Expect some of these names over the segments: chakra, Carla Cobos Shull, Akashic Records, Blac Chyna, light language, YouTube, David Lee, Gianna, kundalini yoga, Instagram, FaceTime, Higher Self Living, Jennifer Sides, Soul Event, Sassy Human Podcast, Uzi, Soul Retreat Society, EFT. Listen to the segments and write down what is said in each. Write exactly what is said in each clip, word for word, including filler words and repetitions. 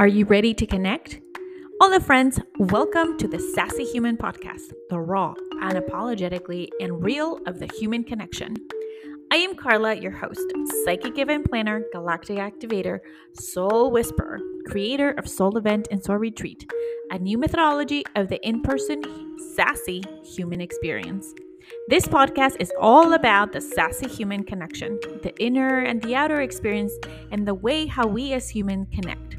Are you ready to connect? Hola friends, welcome to the Sassy Human Podcast, the raw, unapologetically, and real of the human connection. I am Carla, your host, psychic event planner, galactic activator, soul whisperer, creator of Soul Event and Soul Retreat, a new methodology of the in-person, sassy human experience. This podcast is all about the sassy human connection, the inner and the outer experience, and the way how we as humans connect.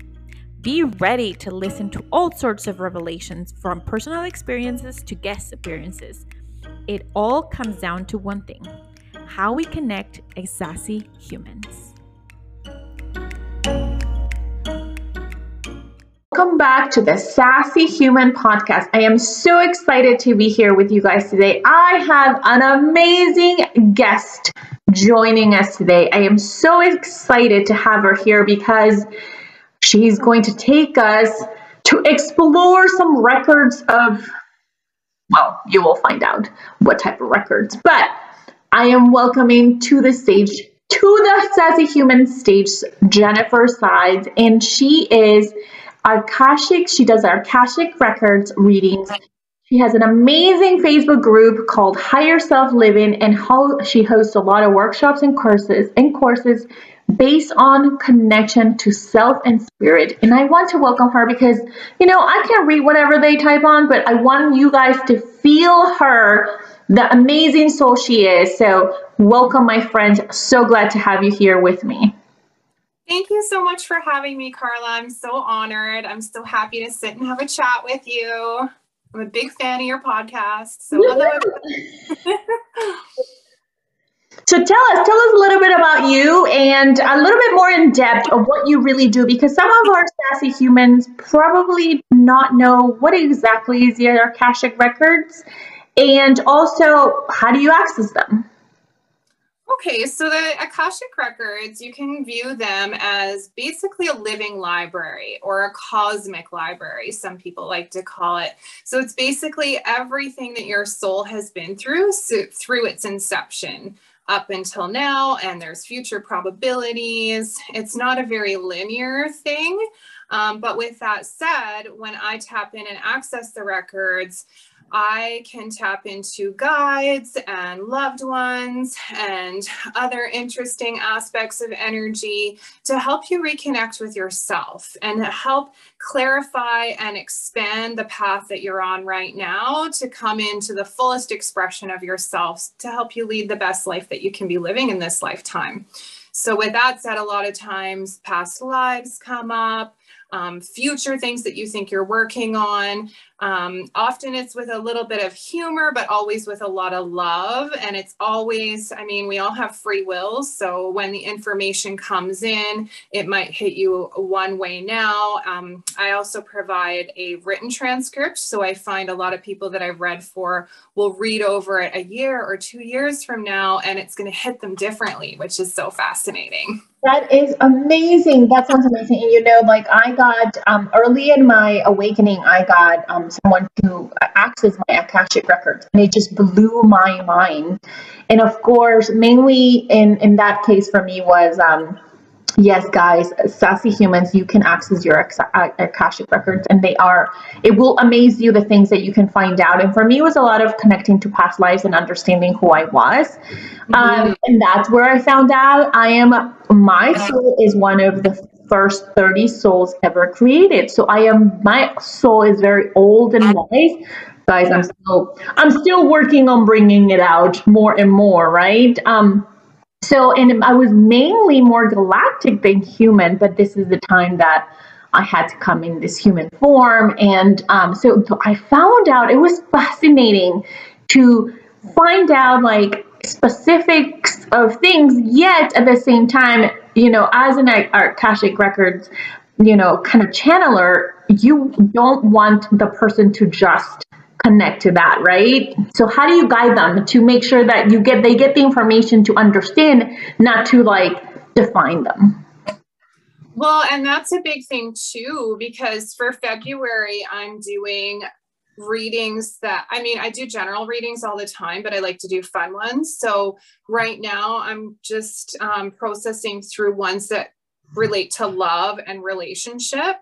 Be ready to listen to all sorts of revelations, from personal experiences to guest appearances. It all comes down to one thing: how we connect as sassy humans. Welcome back to the Sassy Human Podcast. I am so excited to be here with you guys today. I have an amazing guest joining us today. I am so excited to have her here because she's going to take us to explore some records of, well, you will find out what type of records. But I am welcoming to the stage, to the Sassy Human stage, Jennifer Sides. And she is Akashic. She does Akashic Records readings. She has an amazing Facebook group called Higher Self Living, and ho- she hosts a lot of workshops and courses and courses based on connection to self and spirit. And I want to welcome her because, you know, I can't read whatever they type on, but I want you guys to feel her, the amazing soul she is. So welcome, my friend. So glad to have you here with me. Thank you so much for having me, Carla. I'm so honored. I'm so happy to sit and have a chat with you. I'm a big fan of your podcast. So So tell us, tell us a little bit about you and a little bit more in depth of what you really do, because some of our sassy humans probably do not know what exactly is the Akashic Records, and also how do you access them? Okay, so the Akashic Records, you can view them as basically a living library or a cosmic library, some people like to call it. So it's basically everything that your soul has been through, so through its inception up until now, and there's future probabilities. It's not a very linear thing. Um, but with that said, when I tap in and access the records, I can tap into guides and loved ones and other interesting aspects of energy to help you reconnect with yourself and help clarify and expand the path that you're on right now to come into the fullest expression of yourself to help you lead the best life that you can be living in this lifetime. So with that said, a lot of times past lives come up, um, future things that you think you're working on. Um, often it's with a little bit of humor, but always with a lot of love. And it's always, I mean, we all have free will. So when the information comes in, it might hit you one way now. Um, I also provide a written transcript. So I find a lot of people that I've read for will read over it a year or two years from now, and it's going to hit them differently, which is so fascinating. That is amazing. That sounds amazing. And you know, like I got um, early in my awakening, I got um, someone to access my Akashic Records, and it just blew my mind. And of course, mainly in, in that case for me was, um, yes, guys, sassy humans, you can access your Akashic Records, and they are, it will amaze you the things that you can find out. And for me, it was a lot of connecting to past lives and understanding who I was. Mm-hmm. Um, and that's where I found out I am, my soul is one of the first thirty souls ever created. So I am, my soul is very old and wise. Guys, I'm still, I'm still working on bringing it out more and more, right? Um, So, and I was mainly more galactic than human, but this is the time that I had to come in this human form. And um, so I found out, it was fascinating to find out like specifics of things, yet at the same time, you know, as an Akashic Records, you know, kind of channeler, you don't want the person to just connect to that, right? So how do you guide them to make sure that you get, they get the information to understand, not to like define them? Well, and that's a big thing too, because for February, I'm doing readings that, I mean, I do general readings all the time, but I like to do fun ones. So right now I'm just um, processing through ones that relate to love and relationship.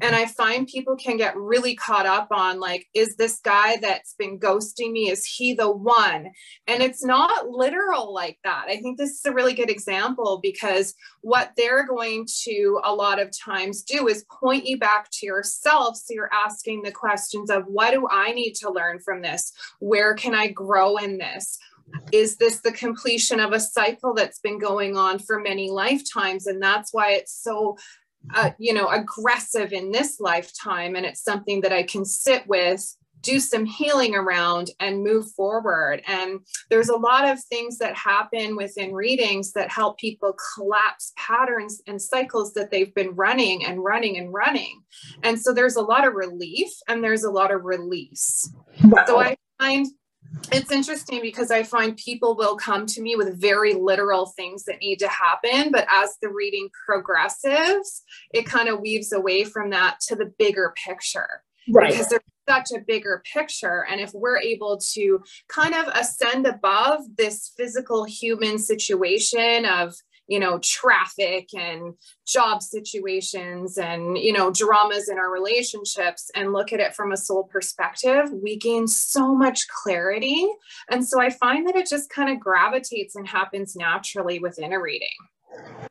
And I find people can get really caught up on like, is this guy that's been ghosting me, is he the one? And it's not literal like that. I think this is a really good example, because what they're going to a lot of times do is point you back to yourself. So you're asking the questions of, what do I need to learn from this? Where can I grow in this? Is this the completion of a cycle that's been going on for many lifetimes? And that's why it's so, uh, you know, aggressive in this lifetime. And it's something that I can sit with, do some healing around, and move forward. And there's a lot of things that happen within readings that help people collapse patterns and cycles that they've been running and running and running. And so there's a lot of relief and there's a lot of release. Wow. So I find it's interesting, because I find people will come to me with very literal things that need to happen. But as the reading progresses, it kind of weaves away from that to the bigger picture. Right. Because there's such a bigger picture. And if we're able to kind of ascend above this physical human situation of, you know, traffic and job situations and, you know, dramas in our relationships, and look at it from a soul perspective, we gain so much clarity. And so I find that it just kind of gravitates and happens naturally within a reading.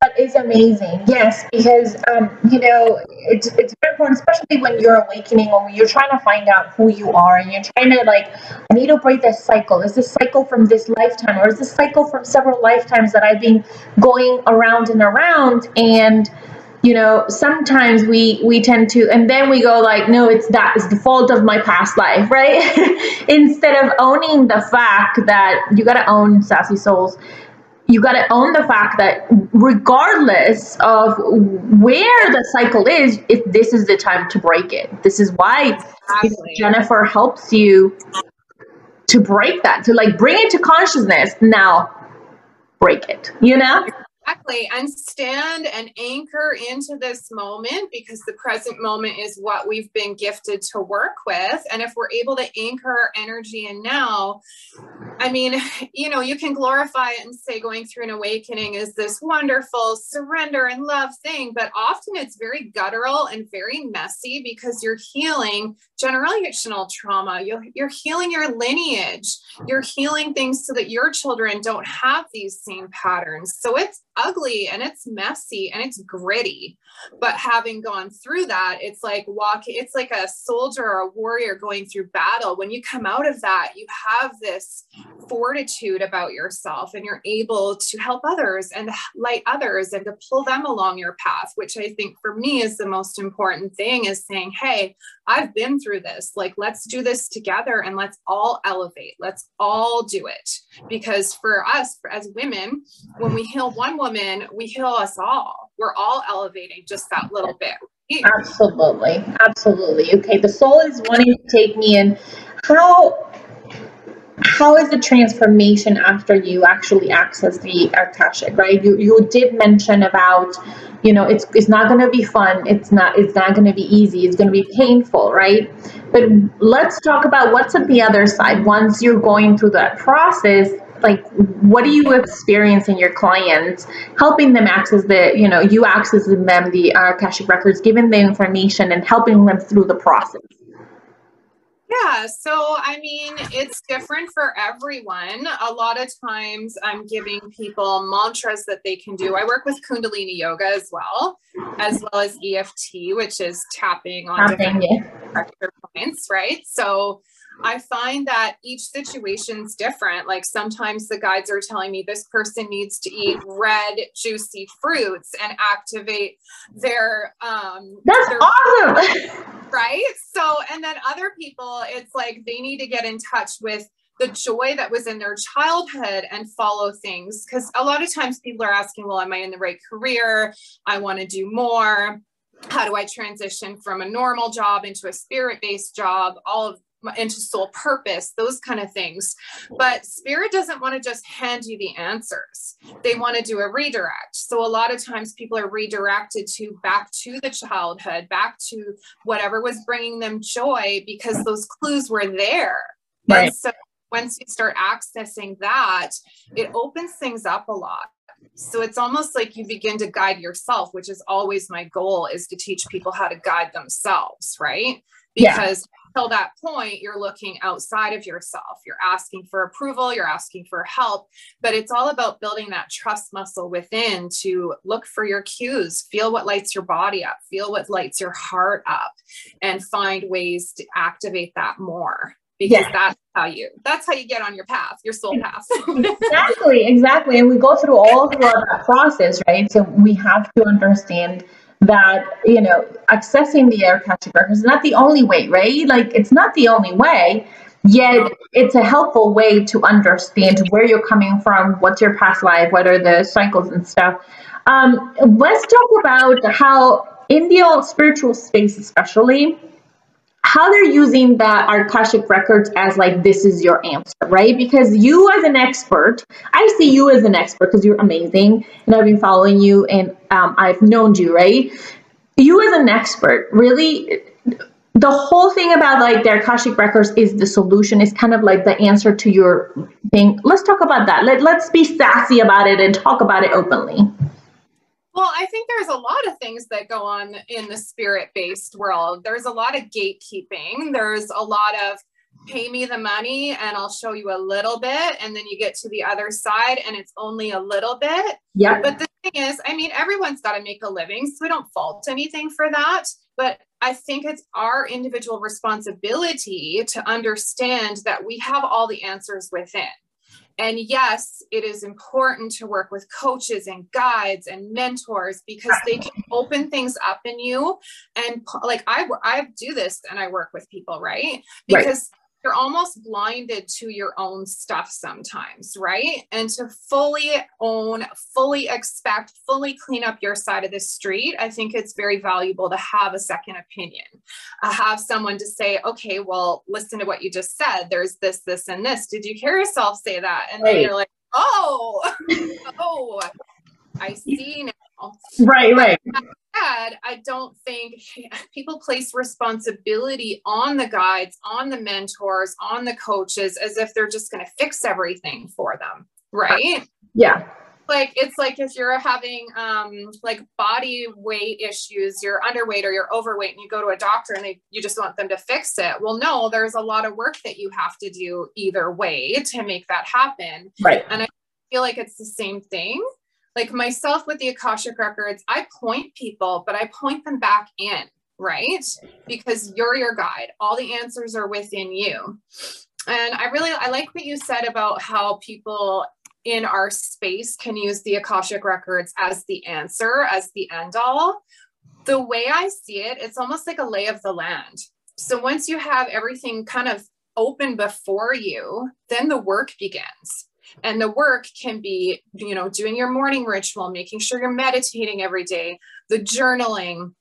That is amazing. Yes, because, um, you know, it's, it's very important, especially when you're awakening or when you're trying to find out who you are and you're trying to like, I need to break this cycle. Is this cycle from this lifetime, or is this cycle from several lifetimes that I've been going around and around? And, you know, sometimes we, we tend to, and then we go like, no, it's that is the fault of my past life, right? Instead of owning the fact that you got to own, sassy souls, you got to own the fact that regardless of where the cycle is, if this is the time to break it. This is why exactly. Jennifer helps you to break that, to like bring it to consciousness. Now break it, you know? Exactly. And stand and anchor into this moment, because the present moment is what we've been gifted to work with. And if we're able to anchor our energy in now, I mean, you know, you can glorify it and say going through an awakening is this wonderful surrender and love thing, but often it's very guttural and very messy, because you're healing generational trauma. You're, you're healing your lineage. You're healing things so that your children don't have these same patterns. So it's ugly and it's messy and it's gritty, but having gone through that, it's like walking, it's like a soldier or a warrior going through battle. When you come out of that, you have this fortitude about yourself, and you're able to help others and light others and to pull them along your path, which I think for me is the most important thing, is saying, hey, I've been through this, like, let's do this together and let's all elevate. Let's all do it. Because for us, for, as women, when we heal one woman, we heal us all. We're all elevating just that little bit. Absolutely. Absolutely. Okay. The soul is wanting to take me in. How, how is the transformation after you actually access the Akashic, right? You, you did mention about, you know, it's, it's not going to be fun. It's not, it's not going to be easy. It's going to be painful, right? But let's talk about what's at the other side. Once you're going through that process, like, what do you experience in your clients, helping them access the, you know, you accessing them, the Akashic Records, giving them information and helping them through the process? Yeah. So, I mean, it's different for everyone. A lot of times I'm giving people mantras that they can do. I work with kundalini yoga as well, as well as E F T, which is tapping on tapping, different yeah. pressure points, right? So I find that each situation's different. Like sometimes the guides are telling me this person needs to eat red juicy fruits and activate their, um, that's their awesome. Right. So, and then other people, it's like, they need to get in touch with the joy that was in their childhood and follow things. Cause a lot of times people are asking, well, am I in the right career? I want to do more. How do I transition from a normal job into a spirit-based job? All of into soul purpose, those kind of things. But spirit doesn't want to just hand you the answers. They want to do a redirect. So a lot of times people are redirected to back to the childhood, back to whatever was bringing them joy, because those clues were there. Right. And so once you start accessing that, it opens things up a lot. So it's almost like you begin to guide yourself, which is always my goal, is to teach people how to guide themselves, right? Because yeah. until that point, you're looking outside of yourself. You're asking for approval. You're asking for help. But it's all about building that trust muscle within to look for your cues, feel what lights your body up, feel what lights your heart up, and find ways to activate that more. Because yeah. that's how you, that's how you get on your path, your soul path. Exactly, exactly. And we go through all throughout that process, right? So we have to understand that, you know, accessing the Akashic Records is not the only way, right? Like, it's not the only way, yet it's a helpful way to understand where you're coming from, what's your past life, what are the cycles and stuff. Um, let's talk about how in the spiritual space, especially, how they're using the Akashic Records as like, this is your answer, right? Because you as an expert, I see you as an expert because you're amazing and I've been following you and um, I've known you, right? You as an expert, really, the whole thing about like the Akashic Records is the solution, is kind of like the answer to your thing. Let's talk about that. Let, let's be sassy about it and talk about it openly. Well, I think there's a lot of things that go on in the spirit-based world. There's a lot of gatekeeping. There's a lot of pay me the money and I'll show you a little bit. And then you get to the other side and it's only a little bit. Yeah. But the thing is, I mean, everyone's got to make a living. So we don't fault anything for that. But I think it's our individual responsibility to understand that we have all the answers within. And yes, it is important to work with coaches and guides and mentors because they can open things up in you. And like I, I do this and I work with people, right? Because right. you're almost blinded to your own stuff sometimes, right? And to fully own, fully expect, fully clean up your side of the street, I think it's very valuable to have a second opinion. Uh, have someone to say, okay, well, listen to what you just said. There's this, this, and this. Did you hear yourself say that? And right. then you're like, oh, oh, I see now. Right, right. I don't think people place responsibility on the guides, on the mentors, on the coaches, as if they're just going to fix everything for them. Right. Yeah. Like, it's like if you're having um, like body weight issues, you're underweight or you're overweight and you go to a doctor and they, you just want them to fix it. Well, no, there's a lot of work that you have to do either way to make that happen. Right. And I feel like it's the same thing. Like myself with the Akashic Records, I point people, but I point them back in, right? Because you're your guide. All the answers are within you. And I really, I like what you said about how people in our space can use the Akashic Records as the answer, as the end all. The way I see it, it's almost like a lay of the land. So once you have everything kind of open before you, then the work begins. And the work can be, you know, doing your morning ritual, making sure you're meditating every day, the journaling.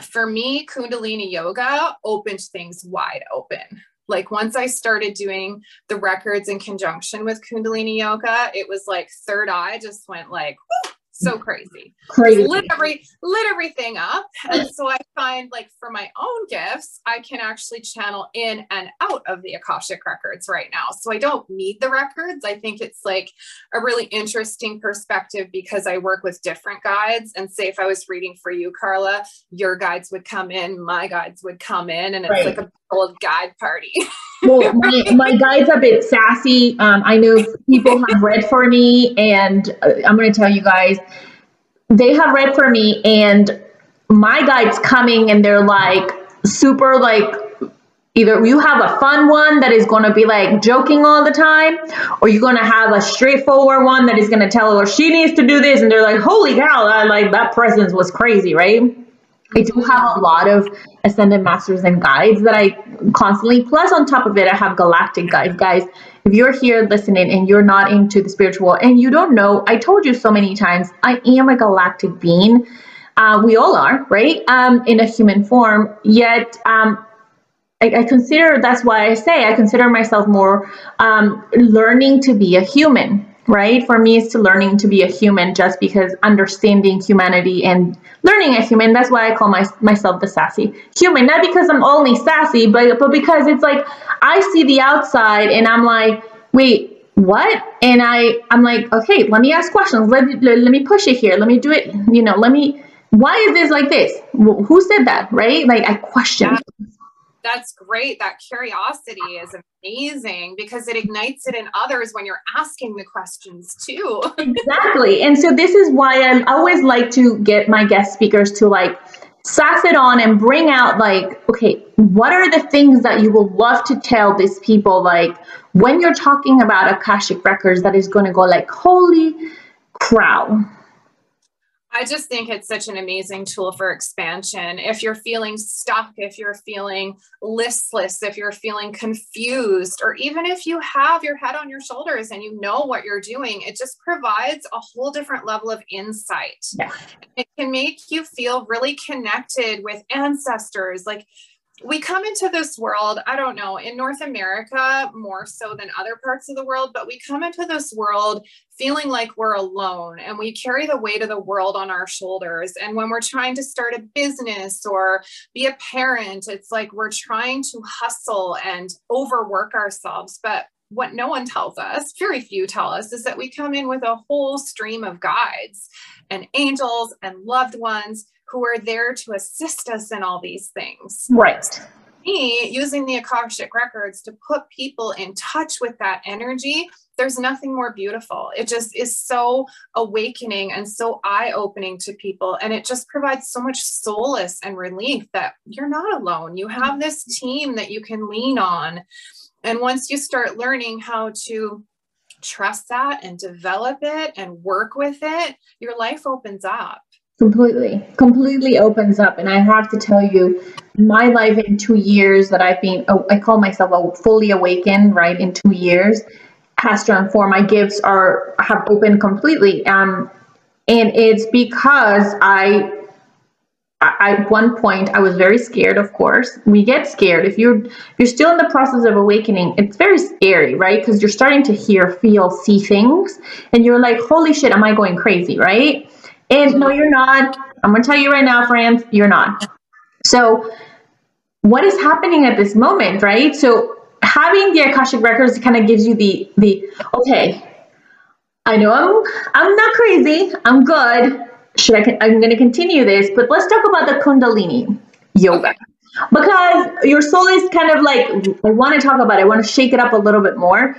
For me, Kundalini yoga opened things wide open. Like once I started doing the records in conjunction with Kundalini yoga, it was like third eye just went like, whoo, so crazy. Crazy. Lit, every, lit everything up. And so I find like for my own gifts, I can actually channel in and out of the Akashic Records right now. So I don't need the records. I think it's like a really interesting perspective because I work with different guides, and say if I was reading for you, Carla, your guides would come in, my guides would come in, and it's right. like a old guide party. Well, my, my guide's a bit sassy. Um, I know people have read for me, and I'm going to tell you guys, they have read for me, and my guide's coming, and they're like super like, either you have a fun one that is going to be like joking all the time, or you're going to have a straightforward one that is going to tell her she needs to do this, and they're like, holy cow, I, like that presence was crazy, right? I do have a lot of ascended masters and guides that I constantly, plus on top of it, I have galactic guides. Guys, if you're here listening and you're not into the spiritual and you don't know, I told you so many times, I am a galactic being. Uh, we all are, right? Um, in a human form, yet um, I, I consider, that's why I say I consider myself more um, learning to be a human. Right? For me, it's to learning to be a human, just because understanding humanity and learning a human, that's why I call my, myself the sassy human. Not because I'm only sassy, but, but because it's like, I see the outside and I'm like, wait, what? And I, I'm like, okay, let me ask questions. Let me, let me push it here. Let me do it. You know, let me, why is this like this? Who said that? Right? Like I questioned. That's, that's great. That curiosity is amazing because it ignites it in others when you're asking the questions too. Exactly. And so this is why I always like to get my guest speakers to like, sass it on and bring out like, okay, what are the things that you will love to tell these people? Like when you're talking about Akashic Records, that is going to go like, holy crow. I just think it's such an amazing tool for expansion. If you're feeling stuck, if you're feeling listless, if you're feeling confused, or even if you have your head on your shoulders and you know what you're doing, it just provides a whole different level of insight. Yeah. It can make you feel really connected with ancestors. Like we come into this world, I don't know, in North America, more so than other parts of the world, but we come into this world feeling like we're alone and we carry the weight of the world on our shoulders. And when we're trying to start a business or be a parent, it's like we're trying to hustle and overwork ourselves. But what no one tells us, very few tell us, is that we come in with a whole stream of guides and angels and loved ones who are there to assist us in all these things. Right. Me, using the Akashic Records to put people in touch with that energy, there's nothing more beautiful. It just is so awakening and so eye-opening to people. And it just provides so much solace and relief that you're not alone. You have this team that you can lean on. And once you start learning how to trust that and develop it and work with it, your life opens up. Completely, completely opens up. And I have to tell you, my life in two years that I've been, I call myself fully awakened, right? In two years, has transformed. My gifts are, have opened completely. Um, and it's because I, I, at one point I was very scared. Of course, we get scared. If you're, if you're still in the process of awakening, it's very scary, right? Cause you're starting to hear, feel, see things. And you're like, holy shit, am I going crazy? Right? And no, you're not. I'm going to tell you right now, friends, you're not. So what is happening at this moment, right? So having the Akashic Records kind of gives you the, the okay, I know I'm, I'm not crazy. I'm good. Should I, I'm going to continue this, but let's talk about the kundalini yoga because your soul is kind of like, I want to talk about it. I want to shake it up a little bit more.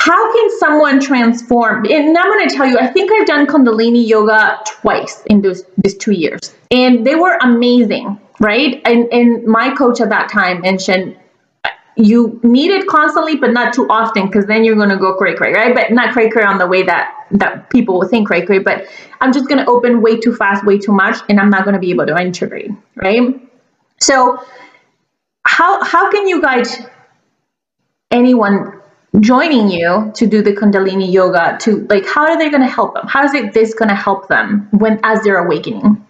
How can someone transform? And I'm going to tell you, I think I've done Kundalini yoga twice in those these two years, and they were amazing, right? And and my coach at that time mentioned you need it constantly, but not too often, because then you're going to go cray cray, right? But not cray cray on the way that that people would think cray cray. But I'm just going to open way too fast, way too much, and I'm not going to be able to integrate, right? So how how can you guide anyone joining you to do the Kundalini yoga to like, how are they going to help them? How is it this going to help them when, as they're awakening?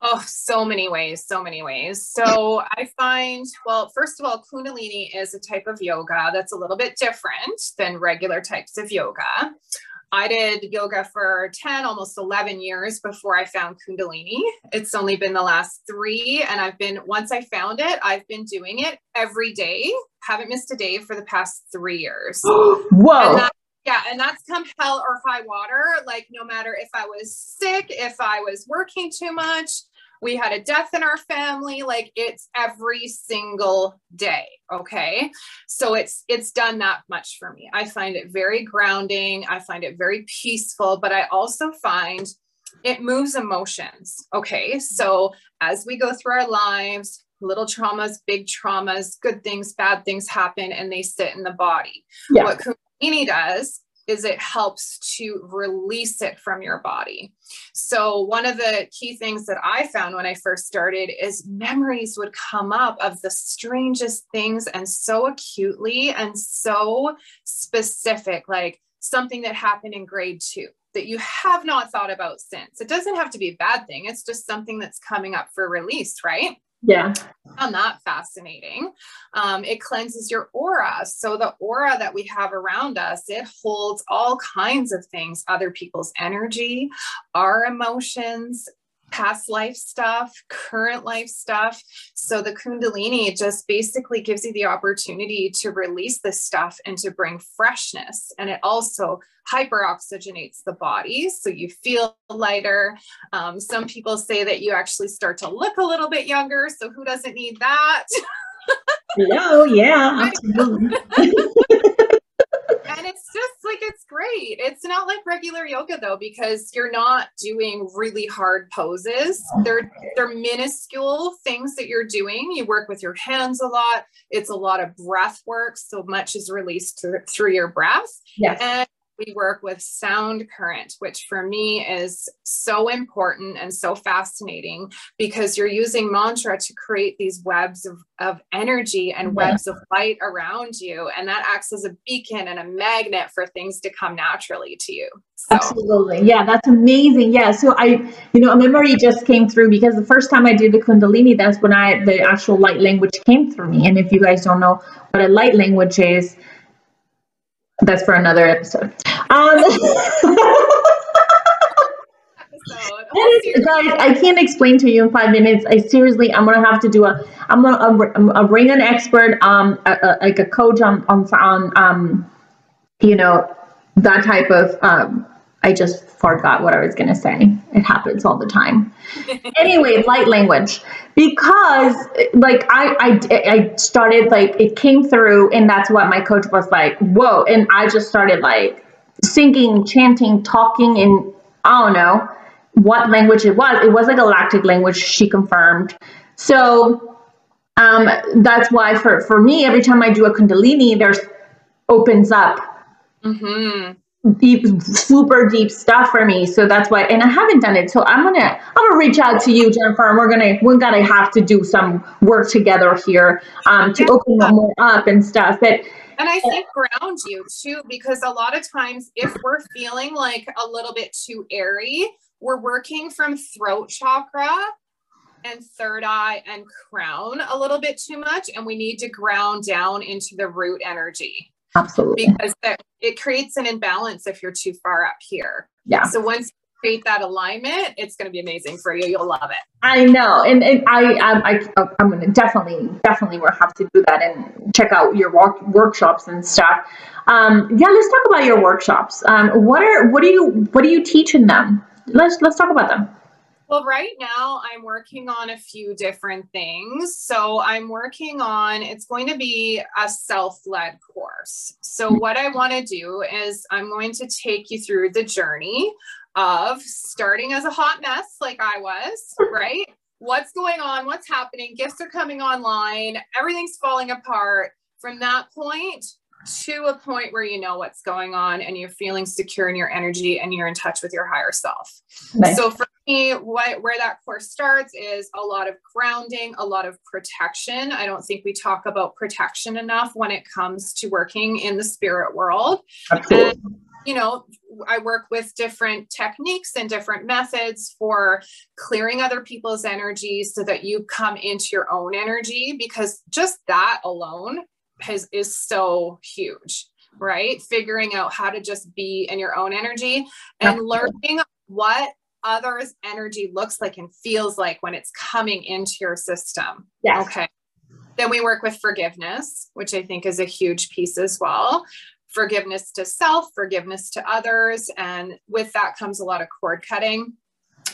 Oh, so many ways, so many ways. So I find, well, first of all, Kundalini is a type of yoga that's a little bit different than regular types of yoga. I did yoga for ten, almost eleven years before I found Kundalini. It's only been the last three. And I've been, once I found it, I've been doing it every day. Haven't missed a day for the past three years. Whoa. And that, yeah. And that's come hell or high water. Like no matter if I was sick, if I was working too much, we had a death in our family, like it's every single day. Okay. So it's, it's done that much for me. I find it very grounding. I find it very peaceful, but I also find it moves emotions. Okay. So as we go through our lives, little traumas, big traumas, good things, bad things happen, and they sit in the body. Yeah. What Kundalini does is it helps to release it from your body. So one of the key things that I found when I first started is memories would come up of the strangest things and so acutely and so specific, like something that happened in grade two that you have not thought about since. It doesn't have to be a bad thing. It's just something that's coming up for release, right? Yeah. I found that fascinating. Um, it cleanses your aura. So the aura that we have around us, it holds all kinds of things, other people's energy, our emotions, past life stuff, current life stuff. So the kundalini just basically gives you the opportunity to release this stuff and to bring freshness. And it also hyperoxygenates the body, so you feel lighter. Um, some people say that you actually start to look a little bit younger. So who doesn't need that? Hello, yeah. Absolutely. And it's just like, it's great. It's not like regular yoga though, because you're not doing really hard poses. They're, they're minuscule things that you're doing. You work with your hands a lot. It's a lot of breath work. So much is released through, through your breath. Yes. And we work with sound current, which for me is so important and so fascinating, because you're using mantra to create these webs of, of energy and webs of light around you. And that acts as a beacon and a magnet for things to come naturally to you. So. Absolutely. Yeah, that's amazing. Yeah. So I, you know, a memory just came through, because the first time I did the kundalini, that's when I, the actual light language came through me. And if you guys don't know what a light language is, that's for another episode. Um, episode. Is, guys, I can't explain to you in five minutes. I seriously, I'm gonna have to do a. I'm gonna I'm, I'm bring an expert, um, a, a, like a coach on on on um, you know, that type of. Um, I just forgot what I was gonna say. It happens all the time. Anyway, light language, because like I, I, I started like, it came through, and that's what my coach was like, whoa. And I just started like singing, chanting, talking in, I don't know what language it was. It was a galactic language, she confirmed. So um, that's why for, for me, every time I do a kundalini, there's opens up. Mm-hmm. Deep, super deep stuff for me. So that's why, and I haven't done it. So I'm going to, I'm going to reach out to you, Jennifer, and we're going to, we're going to have to do some work together here um, to yeah. open them more up and stuff. But And I think ground you too, because a lot of times if we're feeling like a little bit too airy, we're working from throat chakra and third eye and crown a little bit too much. And we need to ground down into the root energy. Absolutely. Because that, it creates an imbalance if you're too far up here. Yeah. So once you create that alignment, it's going to be amazing for you. You'll love it. I know. And, and I, I, I, I'm going to definitely, definitely will have to do that and check out your work, workshops and stuff. Um, yeah, let's talk about your workshops. Um, what are, what do you, what do you teach in them? Let's, let's talk about them. Well, right now I'm working on a few different things. So I'm working on, it's going to be a self-led course. So what I want to do is I'm going to take you through the journey of starting as a hot mess, like I was, right? What's going on? What's happening? Gifts are coming online. Everything's falling apart. From that point to a point where you know what's going on and you're feeling secure in your energy and you're in touch with your higher self. Nice. So for me, what, where that course starts is a lot of grounding, a lot of protection. I don't think we talk about protection enough when it comes to working in the spirit world. Absolutely. And, you know, I work with different techniques and different methods for clearing other people's energy so that you come into your own energy, because just that alone Has, is so huge, right? Figuring out how to just be in your own energy and learning what others' energy looks like and feels like when it's coming into your system. Yes. Okay. Then we work with forgiveness, which I think is a huge piece as well. Forgiveness to self, forgiveness to others. And with that comes a lot of cord cutting,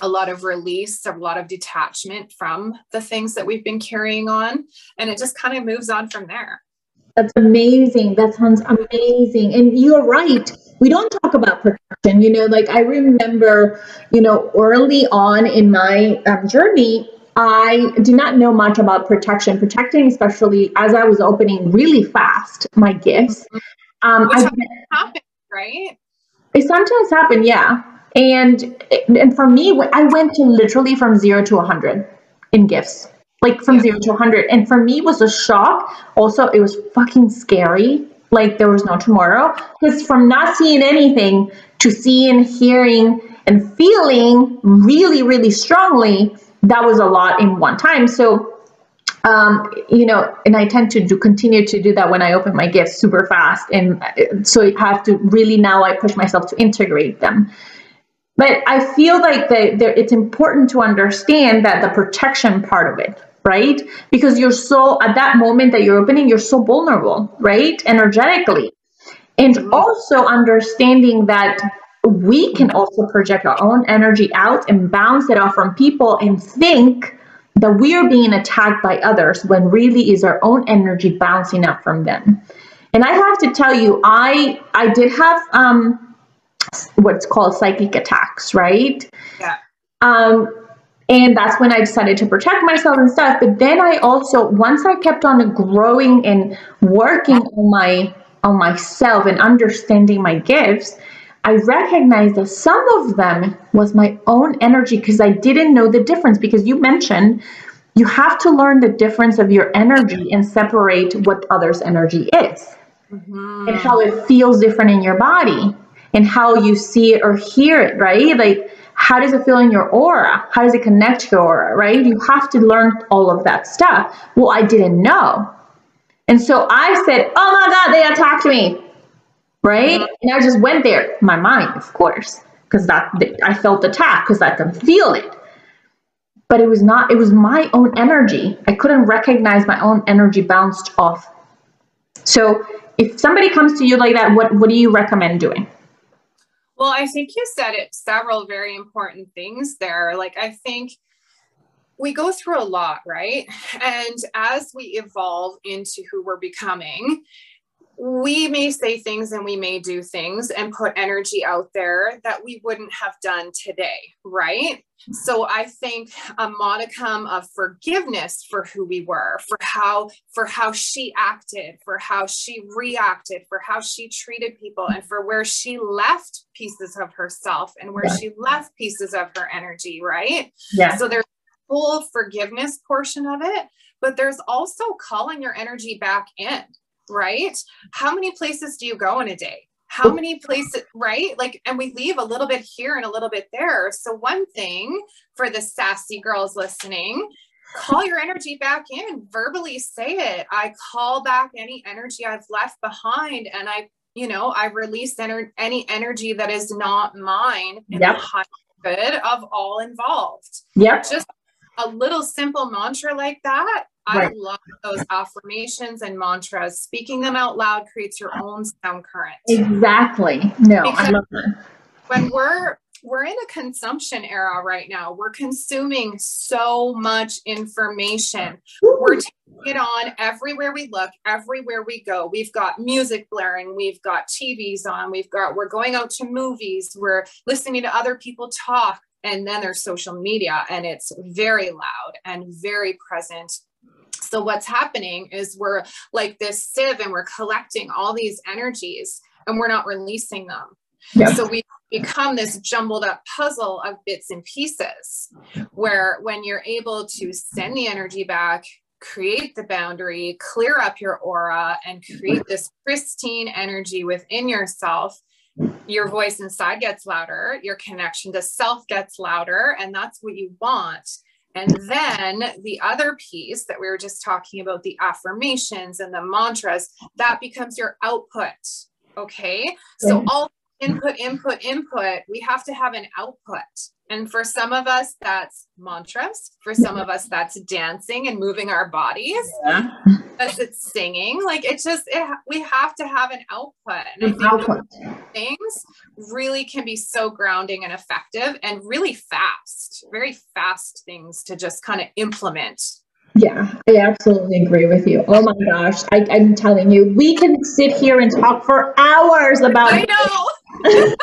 a lot of release, a lot of detachment from the things that we've been carrying on. And it just kind of moves on from there. That's amazing. That sounds amazing. And you're right. We don't talk about protection. You know, like I remember, you know, early on in my um, journey, I did not know much about protection, protecting, especially as I was opening really fast my gifts. Um, Which I, happened, right? It sometimes happened. Yeah. And, and for me, I went to literally from zero to a hundred in gifts. Like from yeah. zero to one hundred. And for me, it was a shock. Also, it was fucking scary. Like there was no tomorrow. Because from not seeing anything to seeing, hearing, and feeling really, really strongly, that was a lot in one time. So, um, you know, and I tend to do, continue to do that when I open my gifts super fast. And so I have to really now I push myself to integrate them. But I feel like that it's important to understand that the protection part of it, right? Because you're so, at that moment that you're opening, you're so vulnerable, right? Energetically. And also understanding that we can also project our own energy out and bounce it off from people and think that we are being attacked by others when really is our own energy bouncing up from them. And I have to tell you, I I did have um, what's called psychic attacks, right? Yeah. Um, and that's when I decided to protect myself and stuff. But then I also, once I kept on growing and working on my on myself and understanding my gifts, I recognized that some of them was my own energy because I didn't know the difference. Because you mentioned you have to learn the difference of your energy and separate what others' energy is, mm-hmm. and how it feels different in your body and how you see it or hear it, right? Like, how does it feel in your aura? How does it connect to your aura, right? You have to learn all of that stuff. Well, I didn't know. And so I said, oh my God, they attacked me. Right? And I just went there, my mind, of course, because that I felt attacked because I can feel it. But it was not, it was my own energy. I couldn't recognize my own energy bounced off. So if somebody comes to you like that, what, what do you recommend doing? Well, I think you said it several very important things there. Like, I think we go through a lot, right? And as we evolve into who we're becoming, we may say things and we may do things and put energy out there that we wouldn't have done today, right? So I think a modicum of forgiveness for who we were, for how, for how she acted, for how she reacted, for how she treated people, and for where she left pieces of herself and where yeah. she left pieces of her energy, right? Yeah. So there's a whole forgiveness portion of it, but there's also calling your energy back in. Right? How many places do you go in a day? How many places, right? Like, and we leave a little bit here and a little bit there. So one thing for the sassy girls listening, call your energy back in, verbally say it. I call back any energy I've left behind, and I, you know, I release ener- any energy that is not mine in yep. the high good of all involved. Yep. Just a little simple mantra like that. I love those affirmations and mantras. Speaking them out loud creates your own sound current. Exactly. No, because I love that. When we're we're in a consumption era right now, we're consuming so much information. Ooh. We're taking it on everywhere we look, everywhere we go. We've got music blaring, we've got T Vs on, we've got we're going out to movies, we're listening to other people talk, and then there's social media, and it's very loud and very present. So what's happening is we're like this sieve and we're collecting all these energies and we're not releasing them. Yep. So we become this jumbled up puzzle of bits and pieces, where when you're able to send the energy back, create the boundary, clear up your aura, and create this pristine energy within yourself, your voice inside gets louder, your connection to self gets louder, and that's what you want. And then the other piece that we were just talking about, the affirmations and the mantras, that becomes your output, okay? So all input, input, input, we have to have an output. And for some of us, that's mantras. For some of us, that's dancing and moving our bodies. Yeah. Because it's singing. Like, it's just, it, we have to have an output. And I think those things really can be so grounding and effective, and really fast, very fast things to just kind of implement. Yeah, I absolutely agree with you. Oh my gosh. I, I'm telling you, we can sit here and talk for hours about I know.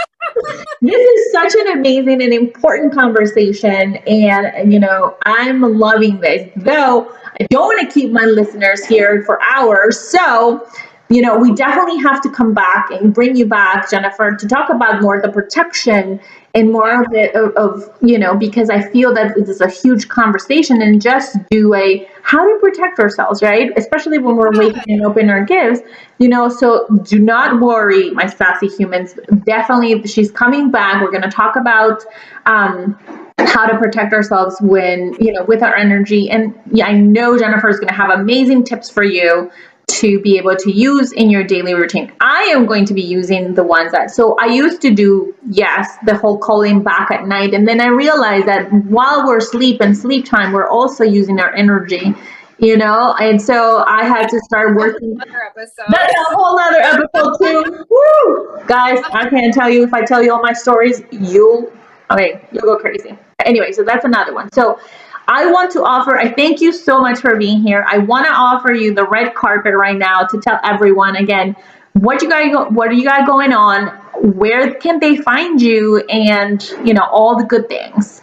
This is such an amazing and important conversation. And, you know, I'm loving this, though I don't want to keep my listeners here for hours. So, you know, we definitely have to come back and bring you back, Jennifer, to talk about more the protection and more of it of, of, you know, because I feel that this is a huge conversation, and just do a how to protect ourselves, right? Especially when we're waking and open our gifts, you know, so do not worry, my sassy humans. Definitely, she's coming back. We're going to talk about um, how to protect ourselves when, you know, with our energy. And yeah, I know Jennifer is going to have amazing tips for you to be able to use in your daily routine. I am going to be using the ones that, so I used to do, yes, the whole calling back at night. And then I realized that while we're asleep and sleep time, we're also using our energy, you know? And so I had to start working. That's a whole other episode too. Woo! Guys, I can't tell you, if I tell you all my stories, you'll, okay, you'll go crazy. Anyway, so that's another one. So I want to offer, I thank you so much for being here. I want to offer you the red carpet right now to tell everyone again, what you got, what do you got going on? Where can they find you? And, you know, all the good things.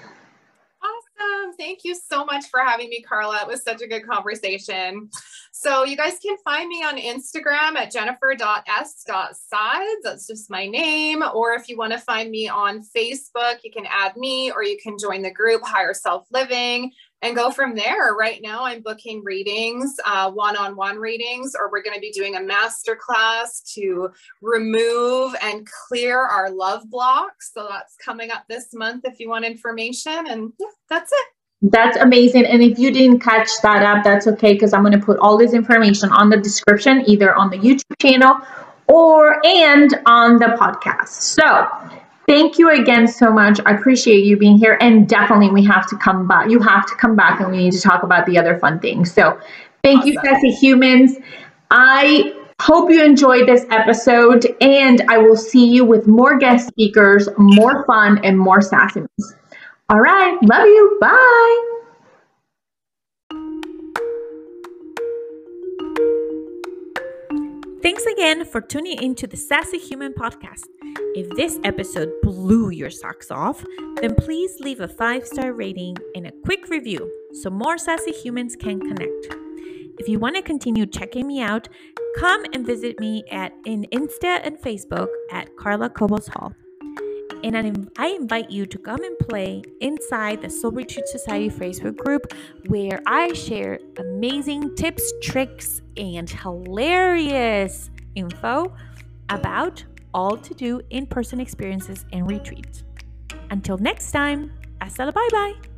Awesome. Thank you so much for having me, Carla. It was such a good conversation. So you guys can find me on Instagram at jennifer dot s dot sides. That's just my name. Or if you want to find me on Facebook, you can add me, or you can join the group Higher Self Living and go from there. Right now I'm booking readings, uh, one-on-one readings, or we're going to be doing a masterclass to remove and clear our love blocks. So that's coming up this month if you want information. And yeah, that's it. That's amazing. And if you didn't catch that up, that's okay, because I'm going to put all this information on the description, either on the YouTube channel or and on the podcast. So thank you again so much. I appreciate you being here. And definitely we have to come back. You have to come back and we need to talk about the other fun things. So thank awesome. you, Sassy Humans. I hope you enjoyed this episode, and I will see you with more guest speakers, more fun, and more sassiness. All right. Love you. Bye. Thanks again for tuning into the Sassy Human Podcast. If this episode blew your socks off, then please leave a five-star rating and a quick review so more Sassy Humans can connect. If you want to continue checking me out, come and visit me at in Insta and Facebook at Carla Cobos Shull. And I invite you to come and play inside the Soul Retreat Society Facebook group, where I share amazing tips, tricks, and hilarious info about all to do in-person experiences and retreats. Until next time, hasta la bye-bye.